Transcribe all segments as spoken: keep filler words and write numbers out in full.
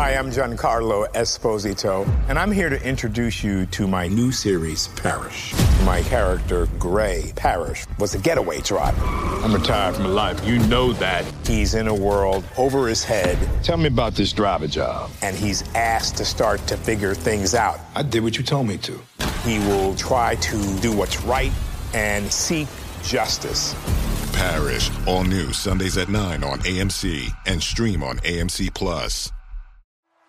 Hi, I'm Giancarlo Esposito, and I'm here to introduce you to my new series, Parish. My character, Gray Parish, was a getaway driver. I'm retired from life. You know that. He's in a world over his head. Tell me about this driver job. And he's asked to start to figure things out. I did what you told me to. He will try to do what's right and seek justice. Parish, all new Sundays at nine on A M C and stream on A M C plus.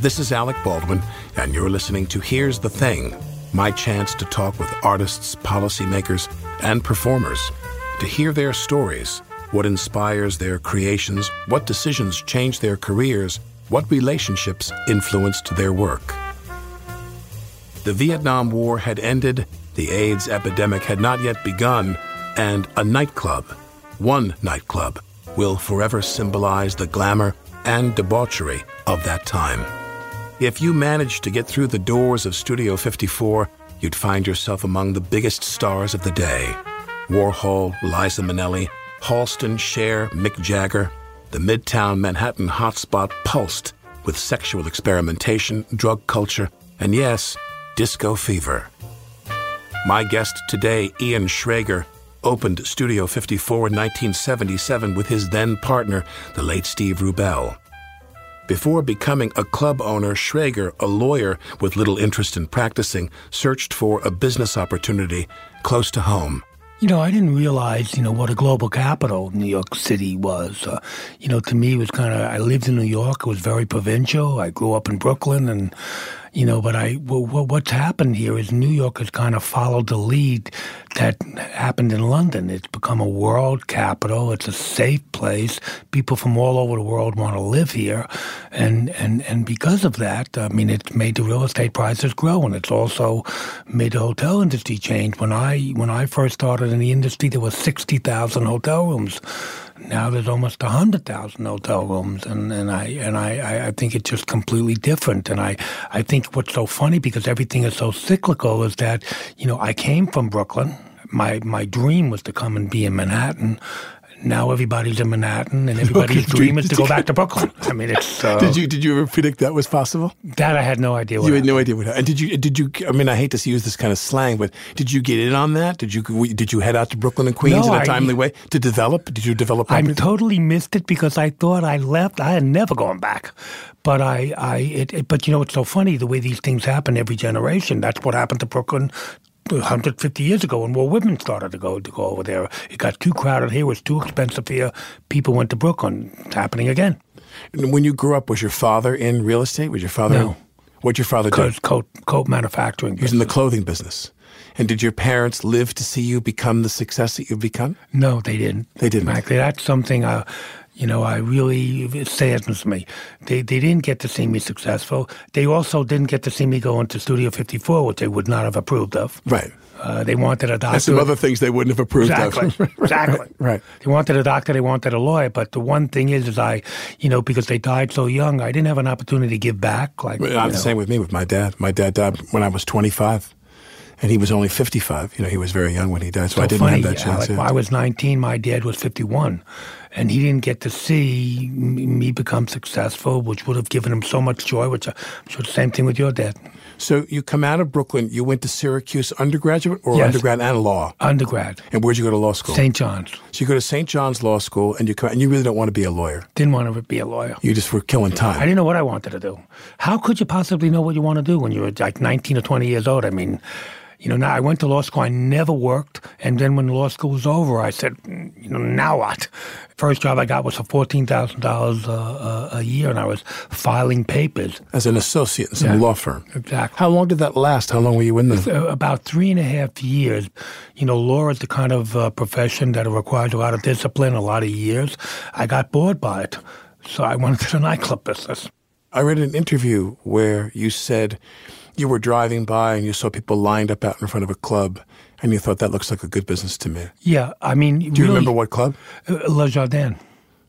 This is Alec Baldwin, and you're listening to Here's the Thing, my chance to talk with artists, policymakers, and performers to hear their stories, what inspires their creations, what decisions change their careers, what relationships influenced their work. The Vietnam War had ended, the AIDS epidemic had not yet begun, and a nightclub, one nightclub, will forever symbolize the glamour and debauchery of that time. If you managed to get through the doors of Studio fifty-four, you'd find yourself among the biggest stars of the day. Warhol, Liza Minnelli, Halston, Cher, Mick Jagger. The Midtown Manhattan hotspot pulsed with sexual experimentation, drug culture, and yes, disco fever. My guest today, Ian Schrager, opened Studio fifty-four in nineteen seventy-seven with his then partner, the late Steve Rubell. Before becoming a club owner, Schrager, a lawyer with little interest in practicing, searched for a business opportunity close to home. You know, I didn't realize, you know, what a global capital New York City was. Uh, you know, to me, it was kind of, I lived in New York. It was very provincial. I grew up in Brooklyn and... You know, but I w- w- what's happened here is New York has kind of followed the lead that happened in London. It's become a world capital. It's a safe place. People from all over the world want to live here. And, and, and because of that, I mean, it's made the real estate prices grow, and it's also made the hotel industry change. When I, when I first started in the industry, there were sixty thousand hotel rooms. Now there's almost one hundred thousand hotel rooms, and, and I and I, I think it's just completely different. And I, I think what's so funny, because everything is so cyclical, is that, you know, I came from Brooklyn. My my dream was to come and be in Manhattan. Now everybody's in Manhattan, and everybody's dream is to go back to Brooklyn. I mean, it's uh, did you did you ever predict that was possible? That I had no idea. What you had no idea what. And did you did you? I mean, I hate to use this kind of slang, but did you get in on that? Did you did you head out to Brooklyn and Queens no, in a timely I, way to develop? Did you develop? I totally missed it because I thought I left. I had never gone back. But I, I it, it, but you know, it's so funny the way these things happen every generation. That's what happened to Brooklyn one hundred fifty years ago, and more women started to go to go over there. It got too crowded here. It was too expensive here. People went to Brooklyn. It's happening again. And when you grew up, was your father in real estate? Was your father? No. What'd your father do? Coat, coat manufacturing. He was in the clothing business. And did your parents live to see you become the success that you've become? No, they didn't. They didn't. Exactly. That's something I... You know, I really, it saddens me. They they didn't get to see me successful. They also didn't get to see me go into Studio fifty-four, which they would not have approved of. Right. Uh, they wanted a doctor. That's some other things they wouldn't have approved exactly. of. Exactly. Exactly. Right. They wanted a doctor. They wanted a lawyer. But the one thing is, is I, you know, because they died so young, I didn't have an opportunity to give back. Like well, I'm the same with me with my dad. My dad died when I was twenty-five. And he was only fifty-five. You know, he was very young when he died, so, so I didn't funny, have that chance. Like, yeah. I was nineteen. My dad was fifty-one. and he didn't get to see me become successful, which would have given him so much joy, which I'm sure the same thing with your dad. So you come out of Brooklyn, you went to Syracuse undergraduate or yes. undergrad and law? Undergrad. And where'd you go to law school? Saint John's. So you go to Saint John's Law School, and you come out, and you really don't want to be a lawyer? Didn't want to be a lawyer. You just were killing time. I didn't know what I wanted to do. How could you possibly know what you want to do when you're like nineteen or twenty years old? I mean... You know, now I went to law school, I never worked, and then when law school was over, I said, you know, now what? First job I got was for fourteen thousand dollars uh, a year, and I was filing papers. As an associate in some yeah, law firm. Exactly. How long did that last? How long were you in there? About three and a half years. You know, law is the kind of uh, profession that requires a lot of discipline, a lot of years. I got bored by it, so I went into the nightclub business. I read an interview where you said... You were driving by and you saw people lined up out in front of a club, and you thought, that looks like a good business to me. Yeah, I mean, do you really, remember what club? Uh, Le Jardin.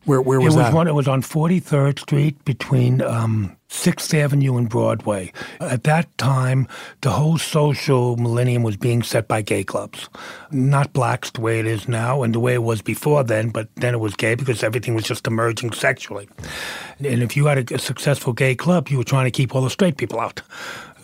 Where where was, it was that? One, it was on forty-third street between um, sixth avenue and Broadway. At that time, the whole social millennium was being set by gay clubs. Not blacks the way it is now and the way it was before then, but then it was gay because everything was just emerging sexually. And if you had a, a successful gay club, you were trying to keep all the straight people out.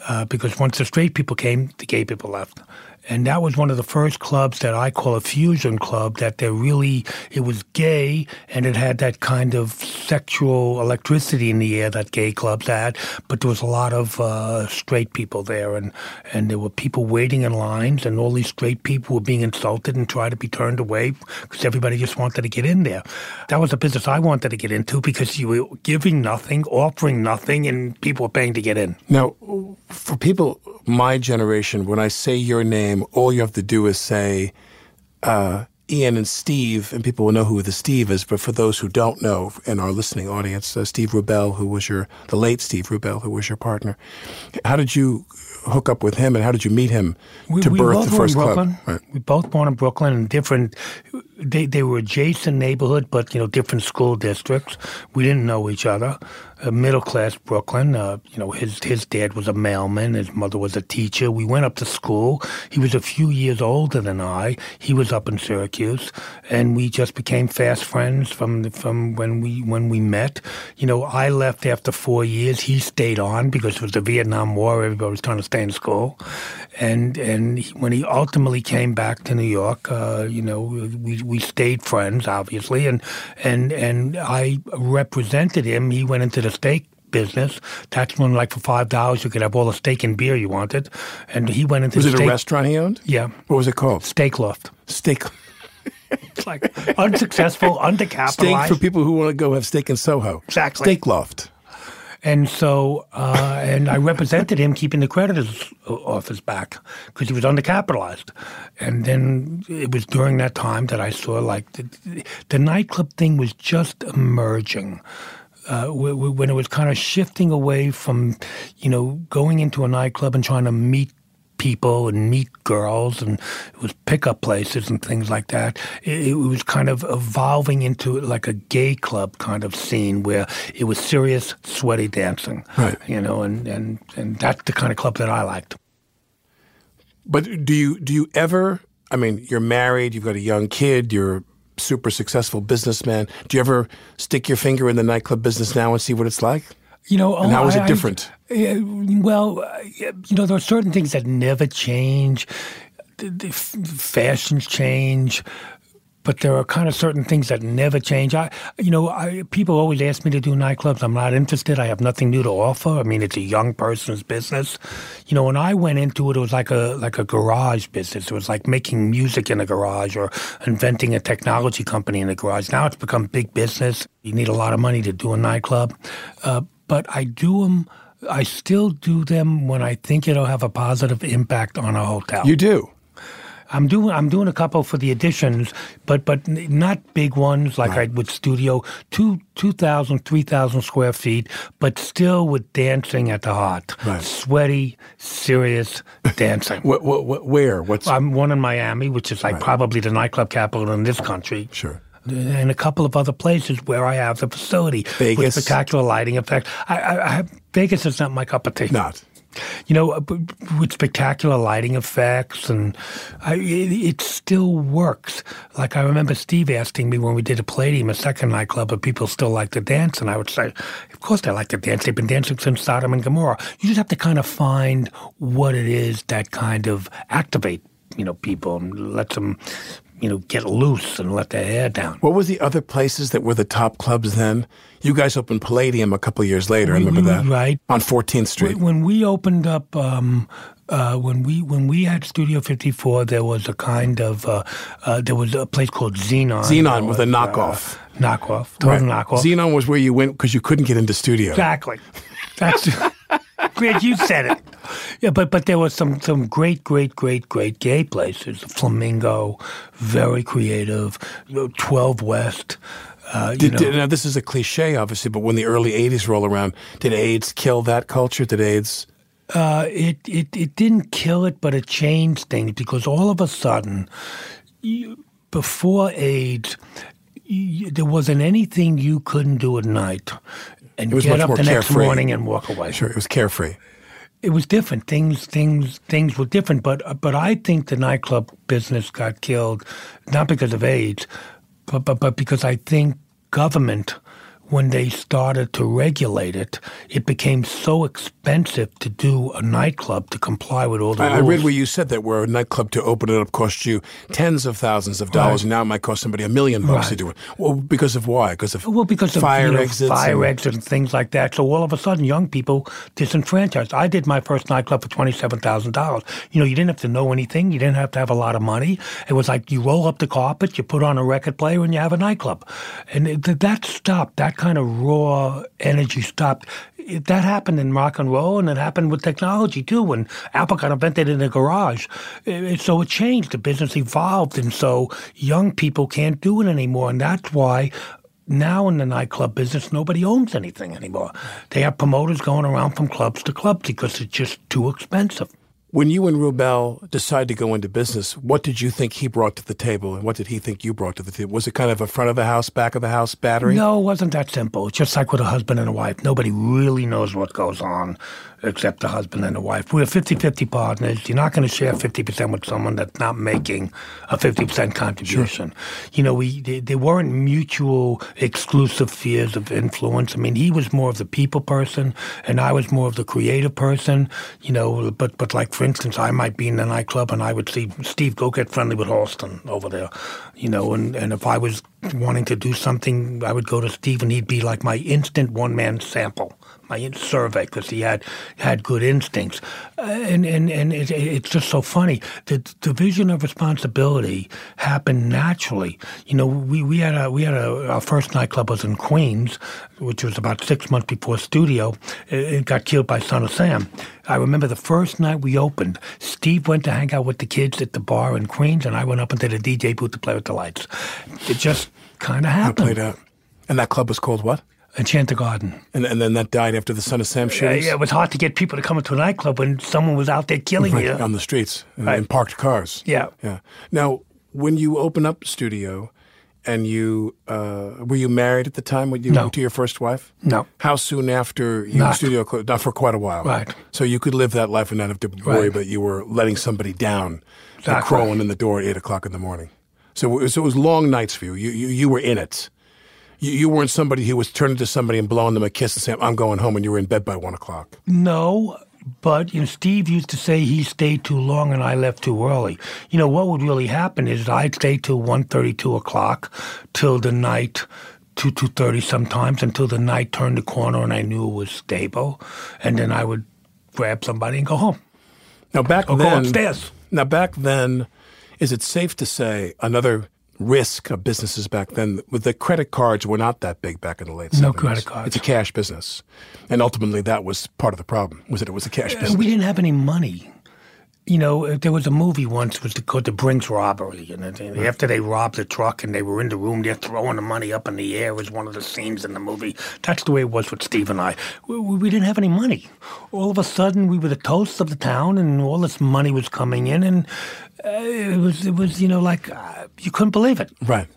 Uh, because once the straight people came, the gay people left. And that was one of the first clubs that I call a fusion club, that they really, it was gay, and it had that kind of sexual electricity in the air that gay clubs had, but there was a lot of uh, straight people there, and, and there were people waiting in lines, and all these straight people were being insulted and tried to be turned away because everybody just wanted to get in there. That was a business I wanted to get into because you were giving nothing, offering nothing, and people were paying to get in. Now, for people my generation, when I say your name, all you have to do is say uh, Ian and Steve, and people will know who the Steve is. But for those who don't know in our listening audience, uh, Steve Rubell, who was your the late Steve Rubell, who was your partner. How did you hook up with him, and how did you meet him we, to we birth the first club? Right. We both born in Brooklyn, in different. They they were adjacent neighborhood, but you know different school districts. We didn't know each other. Uh, middle class Brooklyn. Uh, you know his his dad was a mailman. His mother was a teacher. We went up to school. He was a few years older than I. He was up in Syracuse, and we just became fast friends from the, from when we when we met. You know I left after four years. He stayed on because it was the Vietnam War. Everybody was trying to stay in school, and and he, when he ultimately came back to New York, uh, you know we. We stayed friends, obviously, and and and I represented him. He went into the steak business. That's when, like, for five dollars, you could have all the steak and beer you wanted. And he went into was the it steak- a restaurant he owned? Yeah. What was it called? Steakloft. Steak. It's like unsuccessful, undercapitalized. Steak for people who want to go have steak in Soho. Exactly. Steakloft. And so, uh, and I represented him keeping the creditors' office back because he was undercapitalized. And then it was during that time that I saw, like, the, the nightclub thing was just emerging. Uh, when it was kind of shifting away from, you know, going into a nightclub and trying to meet people and meet girls, and it was pickup places and things like that. It, it was kind of evolving into like a gay club kind of scene where it was serious, sweaty dancing, right? You know, and, and, and that's the kind of club that I liked. But do you do you ever? I mean, you're married, you've got a young kid, you're a super successful businessman. Do you ever stick your finger in the nightclub business now and see what it's like? You know, and how I, is it different? I, well, you know, there are certain things that never change. Fashions change, but there are kind of certain things that never change. I, you know, I, people always ask me to do nightclubs. I'm not interested. I have nothing new to offer. I mean, it's a young person's business. You know, when I went into it, it was like a like a garage business. It was like making music in a garage or inventing a technology company in a garage. Now it's become big business. You need a lot of money to do a nightclub. Uh, But I do them, I still do them when I think it'll have a positive impact on a hotel. You do? I'm doing I'm doing a couple for the additions, but but not big ones like right. I with Studio, two, two thousand, three thousand square feet, but still with dancing at the heart. Right. Sweaty, serious dancing. what, what, what, where? What's? I'm one in Miami, which is like right. probably the nightclub capital in this country. Sure. And a couple of other places where I have the facility Vegas. With spectacular lighting effect. I, I, I, Vegas is not my cup of tea. Not. You know, with spectacular lighting effects, and I, it, it still works. Like, I remember Steve asking me when we did a Palladium, a second nightclub, if people still like to dance, and I would say, of course they like to dance. They've been dancing since Sodom and Gomorrah. You just have to kind of find what it is that kind of activate, you know, people and lets them, you know, get loose and let their hair down. What were the other places that were the top clubs then? You guys opened Palladium a couple of years later. We, I remember we, that. Right. On fourteenth street. When we opened up, um, uh, when we when we had Studio fifty-four, there was a kind of, uh, uh, there was a place called Xenon. Xenon was, with a knockoff. Uh, knockoff. Right. Knockoff. Xenon was where you went because you couldn't get into studio. Exactly. That's Greg, you said it. Yeah, but but there were some, some great, great, great, great gay places. Flamingo, very creative, twelve West. Uh, you did, know. Did, now, this is a cliche, obviously, but when the early eighties roll around, did AIDS kill that culture? Did AIDS... Uh, it, it, it didn't kill it, but it changed things, because all of a sudden, you, before AIDS, you, there wasn't anything you couldn't do at night. And it was get much up more the carefree. Next morning and walk away. Sure, it was carefree. It was different. Things, things, things were different. But, but I think the nightclub business got killed, not because of AIDS, but, but, but because I think government, when they started to regulate it, it became so expensive to do a nightclub to comply with all the I, rules. I read where you said that where a nightclub to open it up cost you tens of thousands of dollars, right. And now it might cost somebody a million bucks right. to do it. Well, because of why? Because of well, because fire of, you know, exits, fire and... exits, and things like that. So all of a sudden, young people disenfranchised. I did my first nightclub for twenty-seven thousand dollars. You know, you didn't have to know anything. You didn't have to have a lot of money. It was like you roll up the carpet, you put on a record player, and you have a nightclub. And it, that stopped. That kind of raw energy stopped. It, that happened in rock and roll, and it happened with technology too, when Apple got invented in the garage. It, it, so it changed. The business evolved, and so young people can't do it anymore, and that's why now in the nightclub business, nobody owns anything anymore. They have promoters going around from clubs to clubs because it's just too expensive. When you and Rubell decided to go into business, what did you think he brought to the table, and what did he think you brought to the table? Was it kind of a front of the house, back of the house battery? No, it wasn't that simple. It's just like with a husband and a wife. Nobody really knows what goes on except the husband and the wife. We're fifty-fifty partners. You're not going to share fifty percent with someone that's not making a fifty percent contribution. Sure. You know, we there weren't mutual exclusive spheres of influence. I mean, he was more of the people person, and I was more of the creative person, you know, but, but like, for instance, I might be in the nightclub and I would see, Steve, go get friendly with Halston over there, you know, and, and if I was wanting to do something, I would go to Steve and he'd be like my instant one-man sample, my survey, because he had had good instincts. Uh, and and, and it, it, it's just so funny. The division of responsibility happened naturally. You know, we, we had, a, we had a, our first nightclub was in Queens, which was about six months before Studio. It, it got killed by Son of Sam. I remember the first night we opened, Steve went to hang out with the kids at the bar in Queens, and I went up into the D J booth to play with the lights. It just kind of happened. It played out. And that club was called what? Enchanted Garden. And, and then that died after the Son of Sam shootings? Yeah, yeah, it was hard to get people to come into a nightclub when someone was out there killing right, you. On the streets, and, right. and parked cars. Yeah. yeah. Now, when you open up Studio... And you uh, were you married at the time when you no. to your first wife? No. How soon after you not. Studio closed? Not for quite a while. Right. So you could live that life and not have to worry, right. But you were letting somebody down, exactly. Crowing in the door at eight o'clock in the morning. So, so it was long nights for you. You you, you were in it. You, you weren't somebody who was turning to somebody and blowing them a kiss and saying, "I'm going home," and you were in bed by one o'clock. No. But, you know, Steve used to say he stayed too long and I left too early. You know, what would really happen is I'd stay till one thirty, two o'clock, till the night, two, two thirty sometimes, until the night turned the corner and I knew it was stable. And then I would grab somebody and go home. Now back or then, go upstairs. Now back then, is it safe to say another risk of businesses back then, with the credit cards were not that big back in the late seventies. No credit cards. It's a cash business. And ultimately that was part of the problem, was that it was a cash uh, business. We didn't have any money. You know, there was a movie once was called The Brinks Robbery. And after they robbed the truck and they were in the room, they're throwing the money up in the air was one of the scenes in the movie. That's the way it was with Steve and I. We, we didn't have any money. All of a sudden, we were the toast of the town and all this money was coming in. And uh, it was, it was, you know, like uh, you couldn't believe it. Right.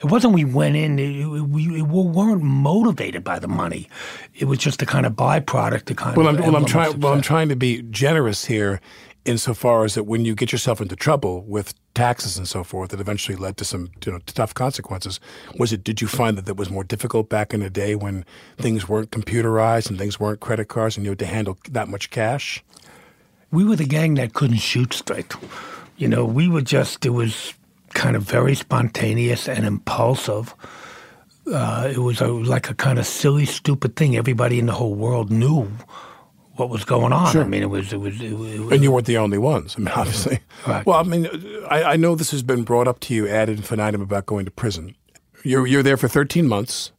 It wasn't we went in, it, we, we weren't motivated by the money. It was just the kind of byproduct, the kind well, of... I'm, well, I'm trying, well, I'm trying to be generous here insofar as that when you get yourself into trouble with taxes and so forth that eventually led to some you know, tough consequences, was it, did you find that it was more difficult back in the day when things weren't computerized and things weren't credit cards and you had to handle that much cash? We were the gang that couldn't shoot straight. You know, we were just, it was kind of very spontaneous and impulsive. Uh, it was a, like a kind of silly, stupid thing. Everybody in the whole world knew what was going on. Sure. I mean, it was, it was, it was... And you weren't the only ones, I mean, obviously. Right. Well, I mean, I, I know this has been brought up to you ad infinitum about going to prison. You're, you're there for thirteen months,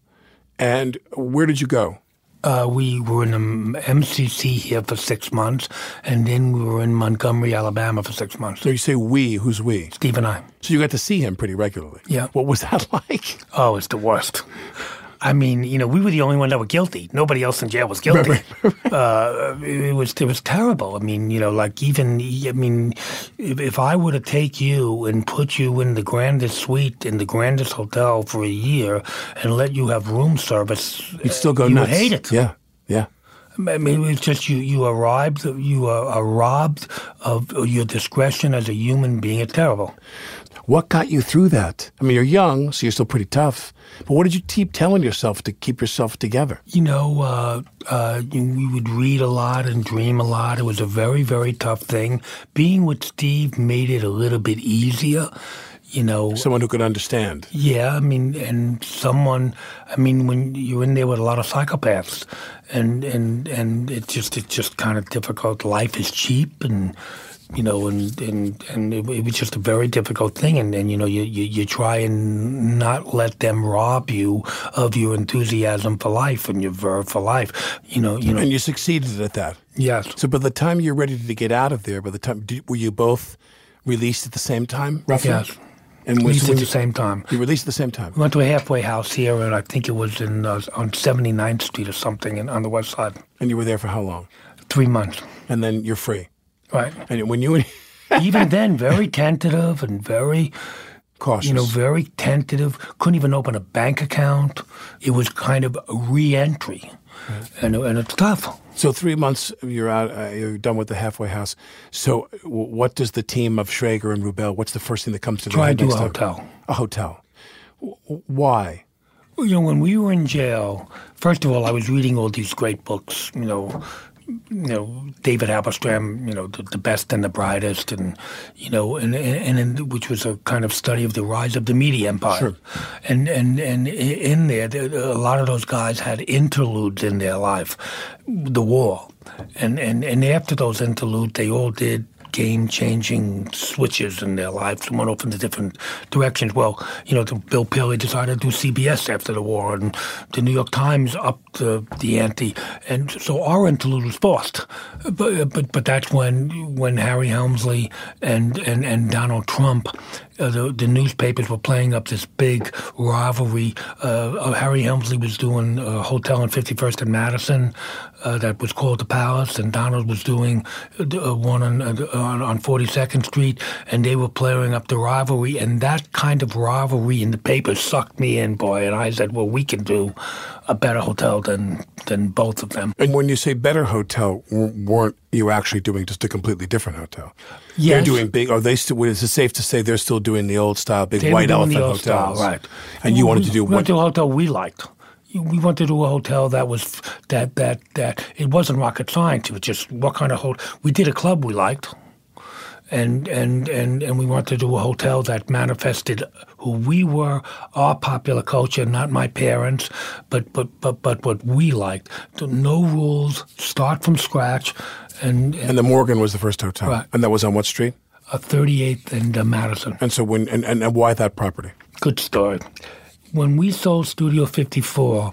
and where did you go? Uh, we were in the M C C here for six months, and then we were in Montgomery, Alabama for six months. So you say we, who's we? Steve and I. So you got to see him pretty regularly. Yeah. What was that like? Oh, it's the worst. I mean, you know, we were the only one that were guilty. Nobody else in jail was guilty. Right, right, right. Uh, it was it was terrible. I mean, you know, like even, I mean, if, if I were to take you and put you in the grandest suite in the grandest hotel for a year and let you have room service, you'd still go you nuts. Would hate it. Yeah, yeah. I mean, it's just you, you are robbed, you are robbed of your discretion as a human being. It's terrible. What got you through that? I mean, you're young, so you're still pretty tough. But what did you keep telling yourself to keep yourself together? You know, uh, uh, we would read a lot and dream a lot. It was a very, very tough thing. Being with Steve made it a little bit easier, you know. Someone who could understand. Yeah, I mean, and someone, I mean, when you're in there with a lot of psychopaths, and, and, and it's just it's just kind of difficult. Life is cheap, and... You know, and and, and it, it was just a very difficult thing. And, and you know, you, you, you try and not let them rob you of your enthusiasm for life and your verve for life. You know, you know. And you succeeded at that. Yes. So by the time you're ready to get out of there, by the time did, were you both released at the same time, roughly? Yes. And released was, at the same time. You released at the same time. We went to a halfway house here, and I think it was in uh, on seventy-ninth Street or something, in, on the west side. And you were there for how long? Three months. And then you're free. Right. And when you even then, very tentative and very cautious. You know, very tentative. Couldn't even open a bank account. It was kind of a re-entry, right. and and it's tough. So three months you're out. Uh, you're done with the halfway house. So w- what does the team of Schrager and Rubell? What's the first thing that comes to mind? Try to do a hotel. A hotel. W- why? You know, when we were in jail, first of all, I was reading all these great books. You know. You know, David Halberstam, you know, the, the best and the brightest, and, you know, and, and, and which was a kind of study of the rise of the media empire. Sure. And, and, and in there, a lot of those guys had interludes in their life, the war. And, and, and after those interludes, they all did game-changing switches in their lives and went off into different directions. Well, you know, the Bill Paley decided to do C B S after the war, and the New York Times upped the, the ante, and so our interlude was forced. But but, but that's when when Harry Helmsley and, and, and Donald Trump, uh, the, the newspapers were playing up this big rivalry. Uh, Harry Helmsley was doing a hotel on fifty-first and Madison uh, that was called the Palace, and Donald was doing uh, one on uh, On, on forty-second Street, and they were playing up the rivalry, and that kind of rivalry in the paper sucked me in, boy. And I said, well, we can do a better hotel than than both of them. And when you say better hotel, weren't you actually doing just a completely different hotel? Yes. They're doing big, are they still, is it safe to say they're still doing the old style, big they white elephant hotels? Style, right. And you we, wanted to do we what? We wanted to do a hotel we liked. We wanted to do a hotel that was, that, that, that, it wasn't rocket science. It was just what kind of hotel, we did a club we liked. And, and, and, and we wanted to do a hotel that manifested who we were, our popular culture, not my parents, but but, but, but what we liked. No rules, start from scratch. And, and, and the Morgan was the first hotel. Right. And that was on what street? Uh, thirty-eighth and uh, Madison. And so when, and, and, and why that property? Good story. When we sold Studio fifty-four,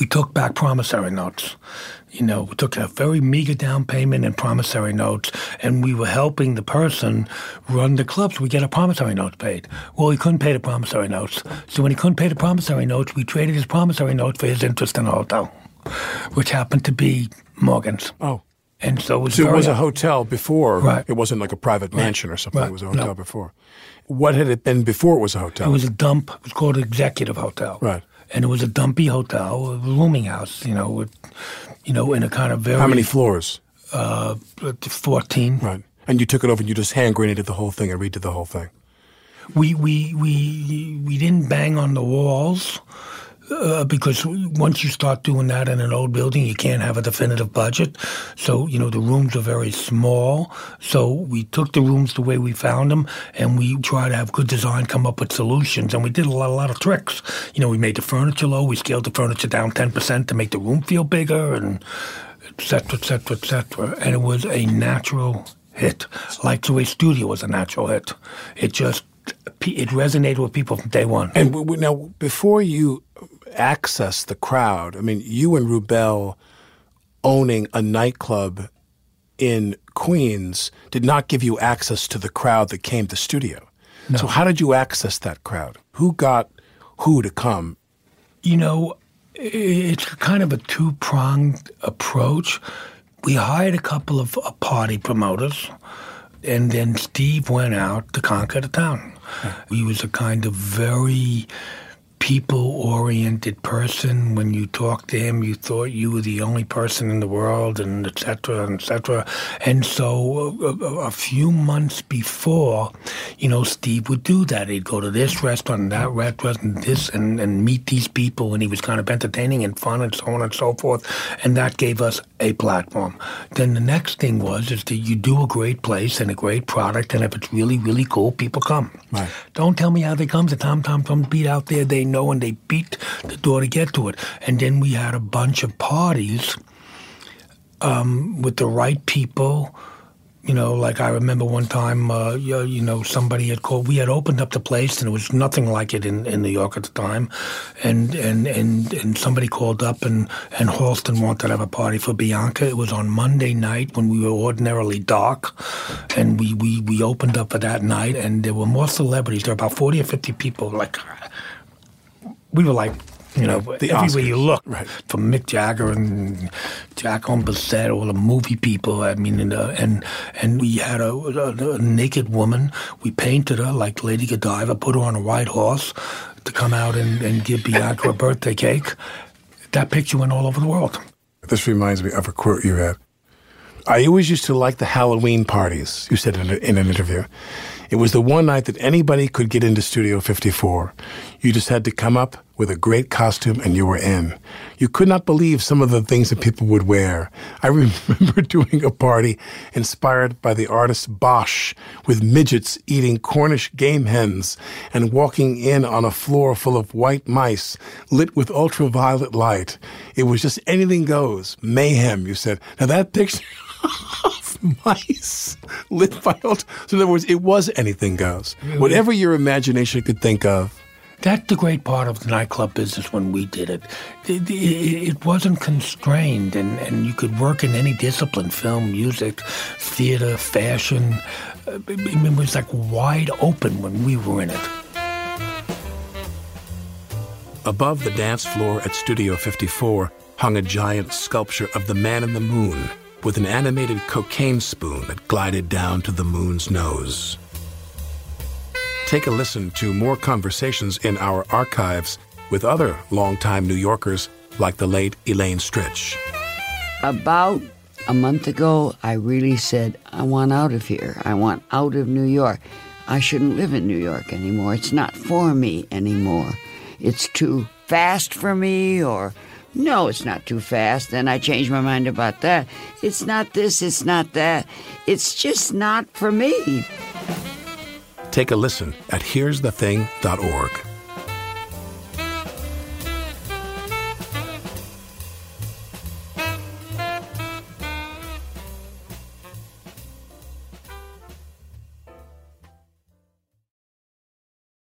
we took back promissory notes. You know, we took a very meager down payment and promissory notes, and we were helping the person run the club so we get our promissory notes paid. Well, he couldn't pay the promissory notes. So when he couldn't pay the promissory notes, we traded his promissory notes for his interest in a hotel, which happened to be Morgan's. Oh. And so it was, so it was a hotel before. Right. It wasn't like a private mansion or something. Right. It was a hotel no. before. What had it been before it was a hotel? It was a dump. It was called Executive Hotel. Right. And it was a dumpy hotel, a rooming house, you know, with, you know, in a kind of very... How many floors? Uh, fourteen. Right. And you took it over and you just hand-grenaded the whole thing and redid the whole thing. We we we we didn't bang on the walls uh, because once you start doing that in an old building, you can't have a definitive budget. So, you know, the rooms are very small. So we took the rooms the way we found them, and we tried to have good design, come up with solutions. And we did a lot, a lot of tricks. You know, we made the furniture low. We scaled the furniture down ten percent to make the room feel bigger, and et cetera, et cetera, et cetera. And it was a natural hit, like the way Studio was a natural hit. It just... It resonated with people from day one. And w- w- now, before you access the crowd, I mean, you and Rubell owning a nightclub in Queens did not give you access to the crowd that came to Studio. No. So how did you access that crowd? Who got who to come? You know, it's kind of a two-pronged approach. We hired a couple of uh, party promoters, and then Steve went out to conquer the town. He was a kind of very people-oriented person. When you talked to him, you thought you were the only person in the world, and et cetera, and et cetera. And so a, a, a few months before, you know, Steve would do that. He'd go to this restaurant and that restaurant this, and, and meet these people, and he was kind of entertaining and fun and so on and so forth, and that gave us a platform. Then the next thing was is that you do a great place and a great product, and if it's really, really cool, people come. Right. Don't tell me how they come. The Tom Tom Tom beat out there, they know, and they beat the door to get to it. And then we had a bunch of parties um, with the right people. You know, like I remember one time, uh, you know, somebody had called. We had opened up the place, and it was nothing like it in, in New York at the time. And and, and, and somebody called up, and, and Halston wanted to have a party for Bianca. It was on Monday night when we were ordinarily dark, and we, we, we opened up for that night, and there were more celebrities. There were about forty or fifty people. Like, we were like... You know, the everywhere Oscars. You look, right. From Mick Jagger and Giancarlo Esposito, all the movie people. I mean, and uh, and, and we had a, a, a naked woman. We painted her like Lady Godiva, put her on a white horse to come out and, and give Bianca a birthday cake. That picture went all over the world. This reminds me of a quote you had. I always used to like the Halloween parties, you said in, a, in an interview. It was the one night that anybody could get into Studio fifty-four. You just had to come up with a great costume and you were in. You could not believe some of the things that people would wear. I remember doing a party inspired by the artist Bosch, with midgets eating Cornish game hens and walking in on a floor full of white mice lit with ultraviolet light. It was just anything goes. Mayhem, you said. Now that picture... mice lit by old. So in other words, it was anything goes. Really? Whatever your imagination could think of. That's the great part of the nightclub business when we did it. It, it, it wasn't constrained, and, and you could work in any discipline, film, music, theater, fashion. It was like wide open when we were in it. Above the dance floor at Studio fifty-four hung a giant sculpture of the Man in the Moon, with an animated cocaine spoon that glided down to the moon's nose. Take a listen to more conversations in our archives with other longtime New Yorkers like the late Elaine Stritch. About a month ago, I really said, I want out of here. I want out of New York. I shouldn't live in New York anymore. It's not for me anymore. It's too fast for me, or... No, it's not too fast. Then I changed my mind about that. It's not this, it's not that. It's just not for me. Take a listen at here's the thing dot org.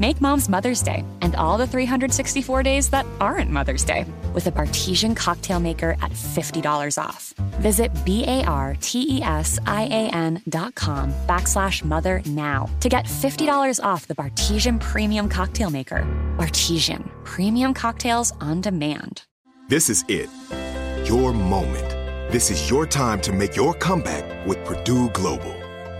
Make Mom's Mother's Day and all the three hundred sixty-four days that aren't Mother's Day with a Bartesian cocktail maker at fifty dollars off. Visit B-A-R-T-E-S-I-A-N dot com backslash mother now to get fifty dollars off the Bartesian Premium Cocktail Maker. Bartesian, premium cocktails on demand. This is it, your moment. This is your time to make your comeback with Purdue Global.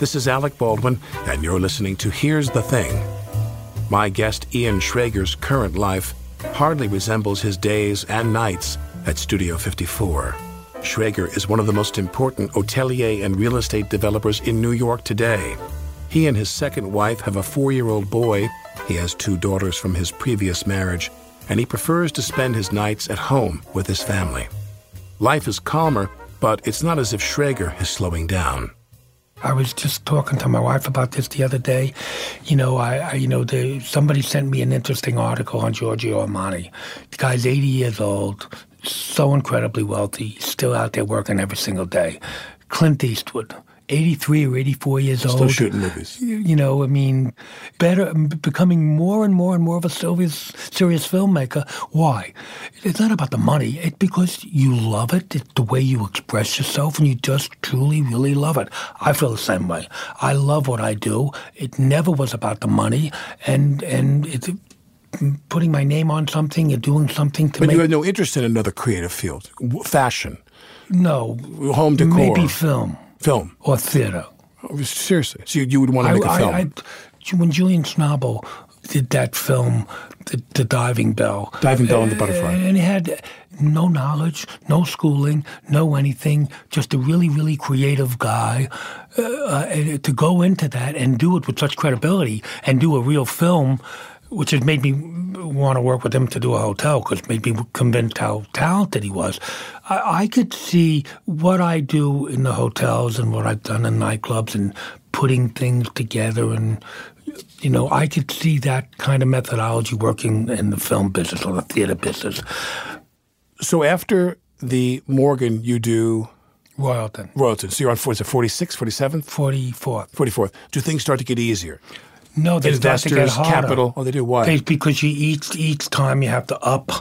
This is Alec Baldwin, and you're listening to Here's the Thing. My guest Ian Schrager's current life hardly resembles his days and nights at Studio fifty-four. Schrager is one of the most important hotelier and real estate developers in New York today. He and his second wife have a four-year-old boy. He has two daughters from his previous marriage, and he prefers to spend his nights at home with his family. Life is calmer, but it's not as if Schrager is slowing down. I was just talking to my wife about this the other day. You know, I, I you know, the, somebody sent me an interesting article on Giorgio Armani. The guy's eighty years old, so incredibly wealthy, still out there working every single day. Clint Eastwood, eighty-three or eighty-four years still old. Still shooting movies. You know, I mean, better, becoming more and more and more of a serious, serious filmmaker. Why? It's not about the money. It's because you love it. It's the way you express yourself, and you just truly, really love it. I feel the same way. I love what I do. It never was about the money, and, and it's putting my name on something and doing something to but make... But you had no interest in another creative field? Fashion? No. Home decor? Maybe film. Film. Or theater. Oh, seriously. So you, you would want to make I, a film? I, I, when Julian Schnabel did that film, The, the Diving Bell. Diving Bell and the Butterfly. And he had no knowledge, no schooling, no anything, just a really, really creative guy. Uh, uh, to go into that and do it with such credibility and do a real film, which has made me want to work with him to do a hotel because it made me convinced how talented he was. I, I could see what I do in the hotels and what I've done in nightclubs and putting things together. And, you know, I could see that kind of methodology working in the film business or the theater business. So after the Morgan, you do... Royalton. Royalton. So you're on, is it forty-six, forty-seven? forty-fourth. forty-fourth. Do things start to get easier? No, they start to get harder. Capital. Oh, they do. Why? They, because you each each time you have to up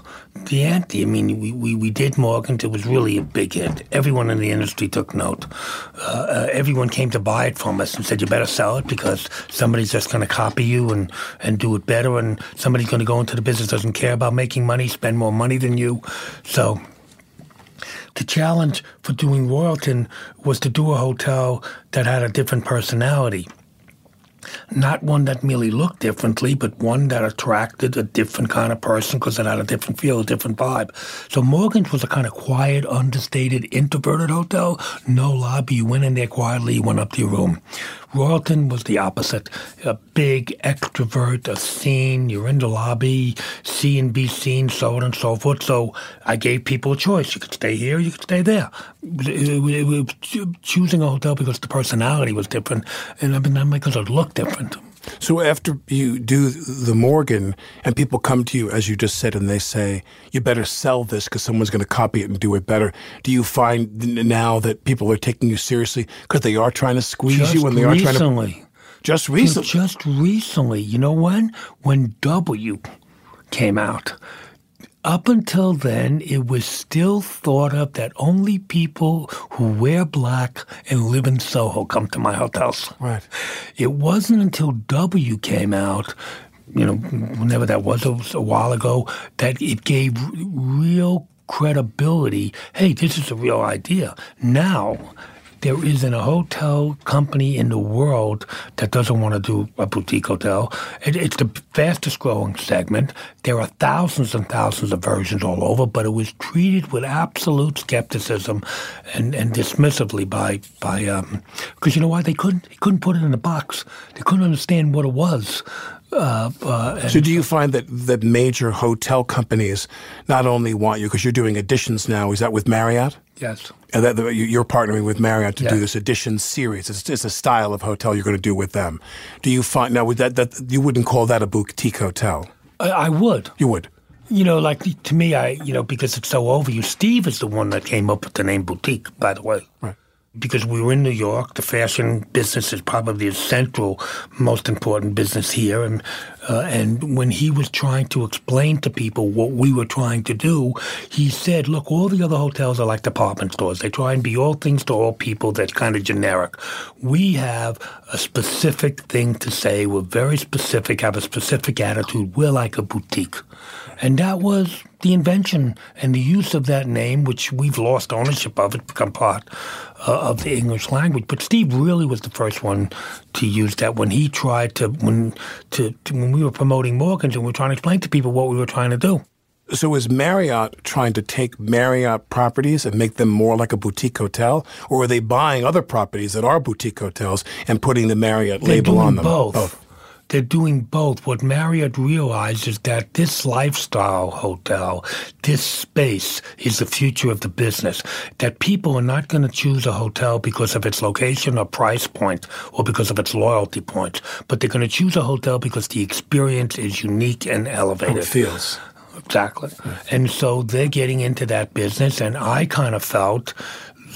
the ante. I mean, we, we, we did Morgan. It was really a big hit. Everyone in the industry took note. Uh, uh, everyone came to buy it from us and said, you better sell it because somebody's just going to copy you and, and do it better, and somebody's going to go into the business, doesn't care about making money, spend more money than you. So the challenge for doing Royalton was to do a hotel that had a different personality. Not one that merely looked differently, but one that attracted a different kind of person because it had a different feel, a different vibe. So Morgan's was a kind of quiet, understated, introverted hotel. No lobby. You went in there quietly. You went up to your room. Royalton was the opposite. A big extrovert, a scene. You're in the lobby, see and be seen, so on and so forth. So I gave people a choice. You could stay here, you could stay there. We were choosing a hotel because the personality was different, and I mean, not because it looked different. So after you do the Morgan and people come to you, as you just said, and they say, you better sell this because someone's going to copy it and do it better, do you find now that people are taking you seriously because they are trying to squeeze just you and they are recently. trying to... Just recently. Just recently. You know when? When W came out. Up until then, it was still thought of that only people who wear black and live in Soho come to my hotels. Right. It wasn't until W came out, you know, whenever that was, it was a while ago, that it gave real credibility. Hey, this is a real idea. Now, there isn't a hotel company in the world that doesn't want to do a boutique hotel. It, it's the fastest growing segment. There are thousands and thousands of versions all over, but it was treated with absolute skepticism and, and dismissively by by um, because you know why? They couldn't they couldn't put it in a box. They couldn't understand what it was. Uh, uh, and, so do you find that the major hotel companies not only want you, because you're doing additions now, is that with Marriott? Yes. And that the, you're partnering with Marriott to yes. do this additions series. It's, it's a style of hotel you're going to do with them. Do you find, now with that, that you wouldn't call that a boutique hotel? I, I would. You would? You know, like to me, I, you know, because it's so overused. Steve is the one that came up with the name boutique, by the way. Right. Because we were in New York, the fashion business is probably the central, most important business here. And uh, and when he was trying to explain to people what we were trying to do, he said, look, all the other hotels are like department stores. They try and be all things to all people. That's kind of generic. We have a specific thing to say. We're very specific, have a specific attitude. We're like a boutique. And that was the invention and the use of that name, which we've lost ownership of. It's become part uh, of the English language. But Steve really was the first one to use that when he tried to when to, to when we were promoting Morgan's and we were trying to explain to people what we were trying to do. So is Marriott trying to take Marriott properties and make them more like a boutique hotel? Or are they buying other properties that are boutique hotels and putting the Marriott They're label doing on them? Both. both. They're doing both. What Marriott realized is that this lifestyle hotel, this space, is the future of the business. That people are not going to choose a hotel because of its location or price point or because of its loyalty points, but they're going to choose a hotel because the experience is unique and elevated. It feels. Exactly. Yes. And so they're getting into that business, and I kind of felt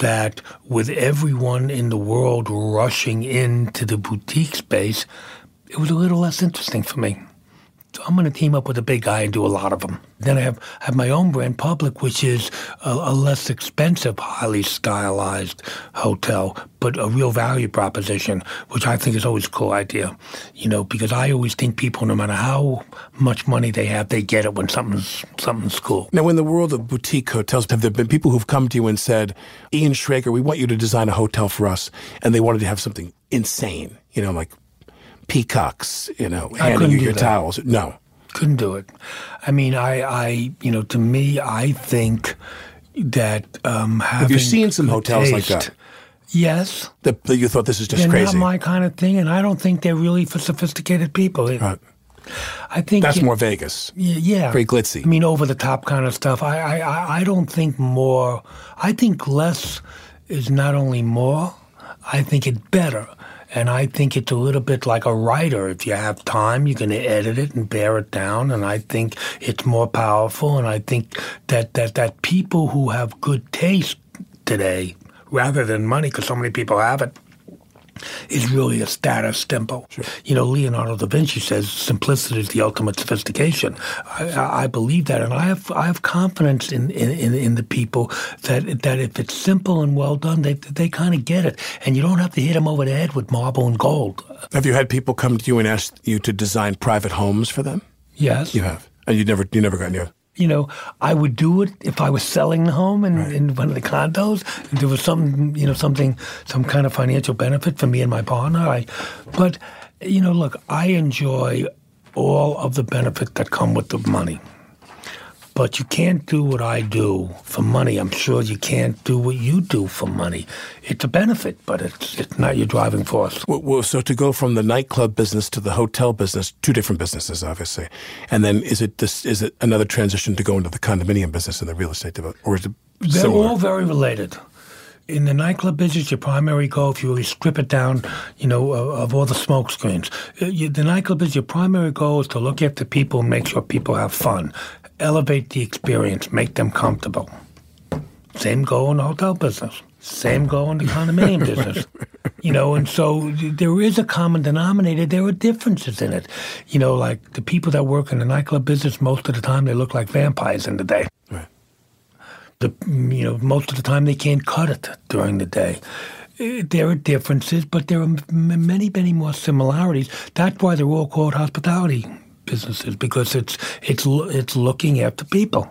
that with everyone in the world rushing into the boutique space, it was a little less interesting for me. So I'm going to team up with a big guy and do a lot of them. Then I have, have my own brand, Public, which is a, a less expensive, highly stylized hotel, but a real value proposition, which I think is always a cool idea. You know, because I always think people, no matter how much money they have, they get it when something's, something's cool. Now, in the world of boutique hotels, have there been people who've come to you and said, Ian Schrager, we want you to design a hotel for us, and they wanted to have something insane, you know, like peacocks, you know, handing you your towels. No. Couldn't do it. I mean, I, I you know, to me, I think that um, having Have you seen some hotels taste, like that? Yes. That you thought this is just they're crazy. They're not my kind of thing, and I don't think they're really for sophisticated people. It, right. I think that's it, more Vegas. Yeah. Pretty glitzy. I mean, over-the-top kind of stuff. I, I, I don't think more. I think less is not only more. I think it's better. And I think it's a little bit like a writer. If you have time, you're going to edit it and pare it down. And I think it's more powerful. And I think that that, that people who have good taste today, rather than money, because so many people have it, is really a status symbol. Sure. You know, Leonardo da Vinci says simplicity is the ultimate sophistication. I, I believe that, and I have I have confidence in, in, in the people that that if it's simple and well done, they they kind of get it, and you don't have to hit them over the head with marble and gold. Have you had people come to you and ask you to design private homes for them? Yes, you have, and you never you never got near. You know, I would do it if I was selling the home in, right. in one of the condos. If there was some, you know, something, some kind of financial benefit for me and my partner. I, but you know, look, I enjoy all of the benefit that come with the money. But you can't do what I do for money. I'm sure you can't do what you do for money. It's a benefit, but it's it's not your driving force. Well, well, so to go from the nightclub business to the hotel business, two different businesses, obviously. And then is it this, is it another transition to go into the condominium business and the real estate development? Or is it They're similar? All very related. In the nightclub business, your primary goal, if you really strip it down, you know, uh, of all the smoke screens, uh, you, the nightclub business, your primary goal is to look after people and make sure people have fun. Elevate the experience, make them comfortable. Same goal in the hotel business. Same goal in the condominium business. You know, and so there is a common denominator. There are differences in it. You know, like the people that work in the nightclub business, most of the time they look like vampires in the day. Right. The, you know, most of the time they can't cut it during the day. There are differences, but there are many, many more similarities. That's why they're all called hospitality businesses, because it's it's it's looking after people.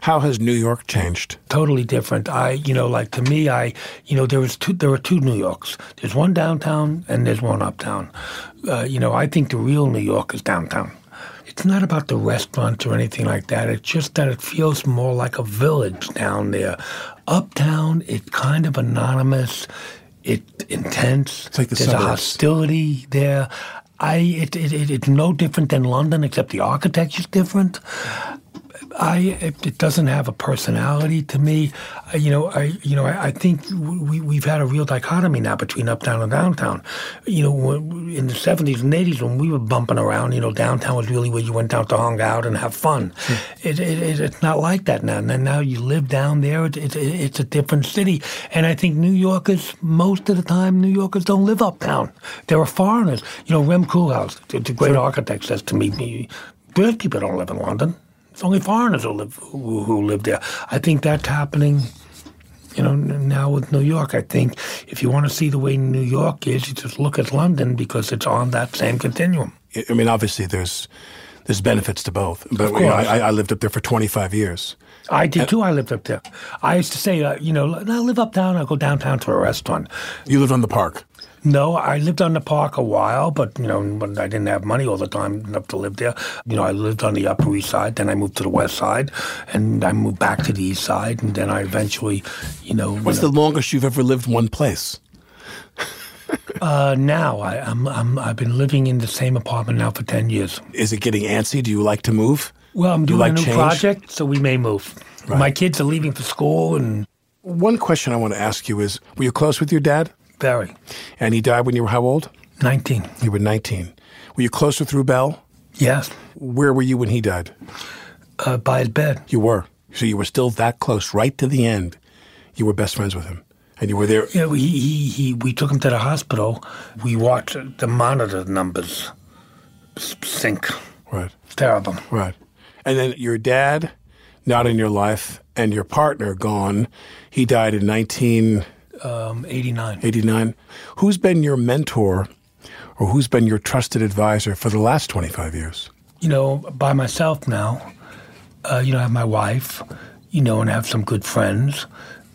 How has New York changed? Totally different. I, you know, like to me, I, you know, there is two. There are two New Yorks. There's one downtown and there's one uptown. Uh, you know, I think the real New York is downtown. It's not about the restaurants or anything like that. It's just that it feels more like a village down there. Uptown, it's kind of anonymous. It's intense. It's like the There's suburbs. A hostility there. I it, it, it it's no different than London, except the architecture's different. I it, it doesn't have a personality to me. I, you know, I you know I, I think we we've had a real dichotomy now between uptown and downtown. You know, in the seventies and eighties when we were bumping around, you know, downtown was really where you went down to hung out and have fun. Mm. It, it, it it's not like that now. And now you live down there. It's it, it's a different city. And I think New Yorkers, most of the time, New Yorkers don't live uptown. There are foreigners. You know, Rem Koolhaas, the, the great architect, says to me, "British people don't live in London. It's only foreigners who live, who, who live there." I think that's happening, you know, now with New York. I think if you want to see the way New York is, you just look at London because it's on that same continuum. I mean, obviously there's there's benefits to both. But you know, I, I lived up there for twenty-five years. I did, too. I lived up there. I used to say, uh, you know, I live uptown, I'll go downtown to a restaurant. You lived on the park? No, I lived on the park a while, but, you know, I didn't have money all the time enough to live there. You know, I lived on the Upper East Side, then I moved to the West Side, and I moved back to the East Side, and then I eventually, you know... What's the longest you've ever lived one place? uh, now, I, I'm, I'm, I've been living in the same apartment now for ten years. Is it getting antsy? Do you like to move? Well, I'm doing like a new change? project, so we may move. Right. My kids are leaving for school, and... One question I want to ask you is, were you close with your dad? Very. And he died when you were how old? nineteen. You were nineteen. Were you close with Rubell? Yes. Where were you when he died? Uh, by his bed. You were. So you were still that close, right to the end. You were best friends with him. And you were there. Yeah, he, he, he, we took him to the hospital. We watched the monitor numbers sink. Right. It's terrible. Right. And then your dad, not in your life, and your partner gone. He died in nineteen... Um, eighty-nine. eighty-nine. Who's been your mentor or who's been your trusted advisor for the last twenty-five years? You know, by myself now, uh, you know, I have my wife, you know, and I have some good friends.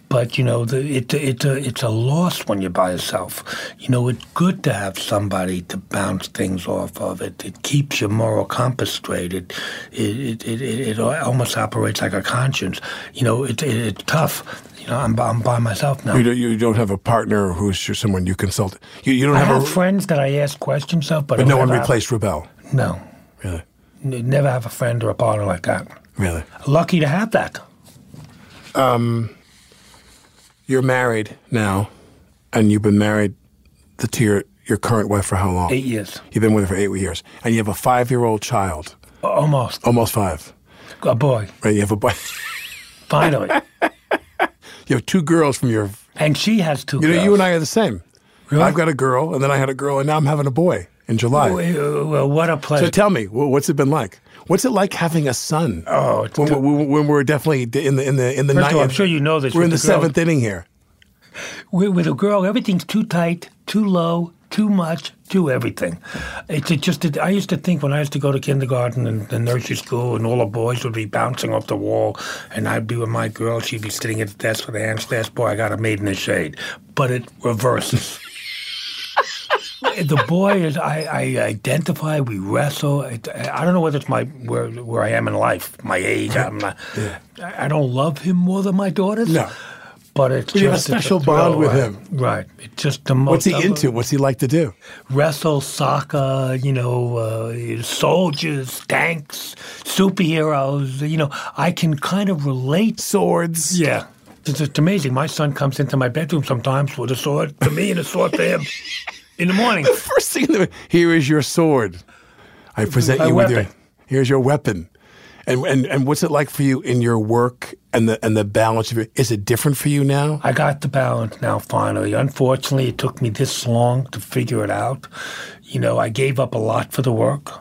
But, you know, the, it, it, uh, it's a loss when you're by yourself. You know, it's good to have somebody to bounce things off of. It It keeps your moral compass straight. It it, it, it, it almost operates like a conscience. You know, it, it, it's tough. You know, I'm, I'm by myself now. You don't, you don't have a partner who's someone you consult? You, you don't have I have a, friends that I ask questions of. But, but no one replaced have, Rubell? No. Really? Never have a friend or a partner like that. Really? Lucky to have that. Um... You're married now, and you've been married to your, your current wife for how long? Eight years. You've been with her for eight years. And you have a five-year-old child. Almost. Almost five. A boy. Right, you have a boy. Finally. You have two girls from your... And she has two you girls. Know, you and I are the same. Really? I've got a girl, and then I had a girl, and now I'm having a boy in July. Well, well what a pleasure. So tell me, what's it been like? What's it like having a son? Oh, it's when, t- when, when we're definitely in the in the in the ninth. I'm sure you know this. We're in the, the seventh inning here. We're with a girl, everything's too tight, too low, too much, too everything. It's it just. It, I used to think when I used to go to kindergarten and, and nursery school, and all the boys would be bouncing off the wall, and I'd be with my girl. She'd be sitting at the desk with her hands clasped. Boy, I got a maid in the shade. But it reverses. the boy is, I, I identify, we wrestle. I, I don't know whether it's my where where I am in life, my age. I'm not, yeah. I don't love him more than my daughters. No. But it's we just have a special a bond with him. Right. It's just the most. What's he into? What's he like to do? Wrestle, soccer, you know, uh, soldiers, tanks, superheroes. You know, I can kind of relate. Swords. Yeah. It's just amazing. My son comes into my bedroom sometimes with a sword to me and a sword to him in the morning. The first thing, in the, here is your sword. I present a you weapon. with your, here's your weapon. And, and and what's it like for you in your work and the and the balance of it? Is it different for you now? I got the balance now finally. Unfortunately, it took me this long to figure it out. You know, I gave up a lot for the work.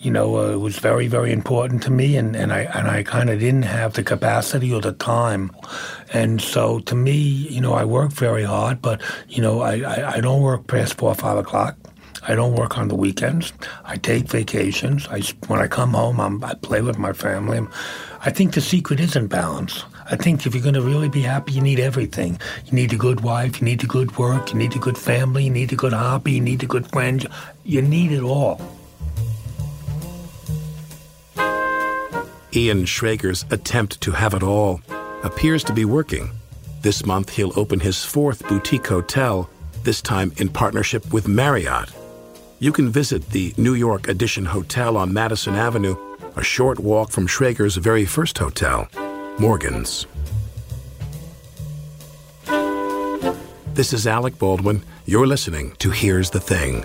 You know, uh, it was very, very important to me, and, and I and I kind of didn't have the capacity or the time. And so to me, you know, I work very hard, but, you know, I, I, I don't work past four or five o'clock. I don't work on the weekends. I take vacations. I, when I come home, I'm, I play with my family. I'm, I think the secret is in balance. I think if you're going to really be happy, you need everything. You need a good wife. You need a good work. You need a good family. You need a good hobby. You need a good friend. You need it all. Ian Schrager's attempt to have it all appears to be working. This month, he'll open his fourth boutique hotel, this time in partnership with Marriott. You can visit the New York Edition Hotel on Madison Avenue, a short walk from Schrager's very first hotel, Morgan's. This is Alec Baldwin. You're listening to Here's the Thing.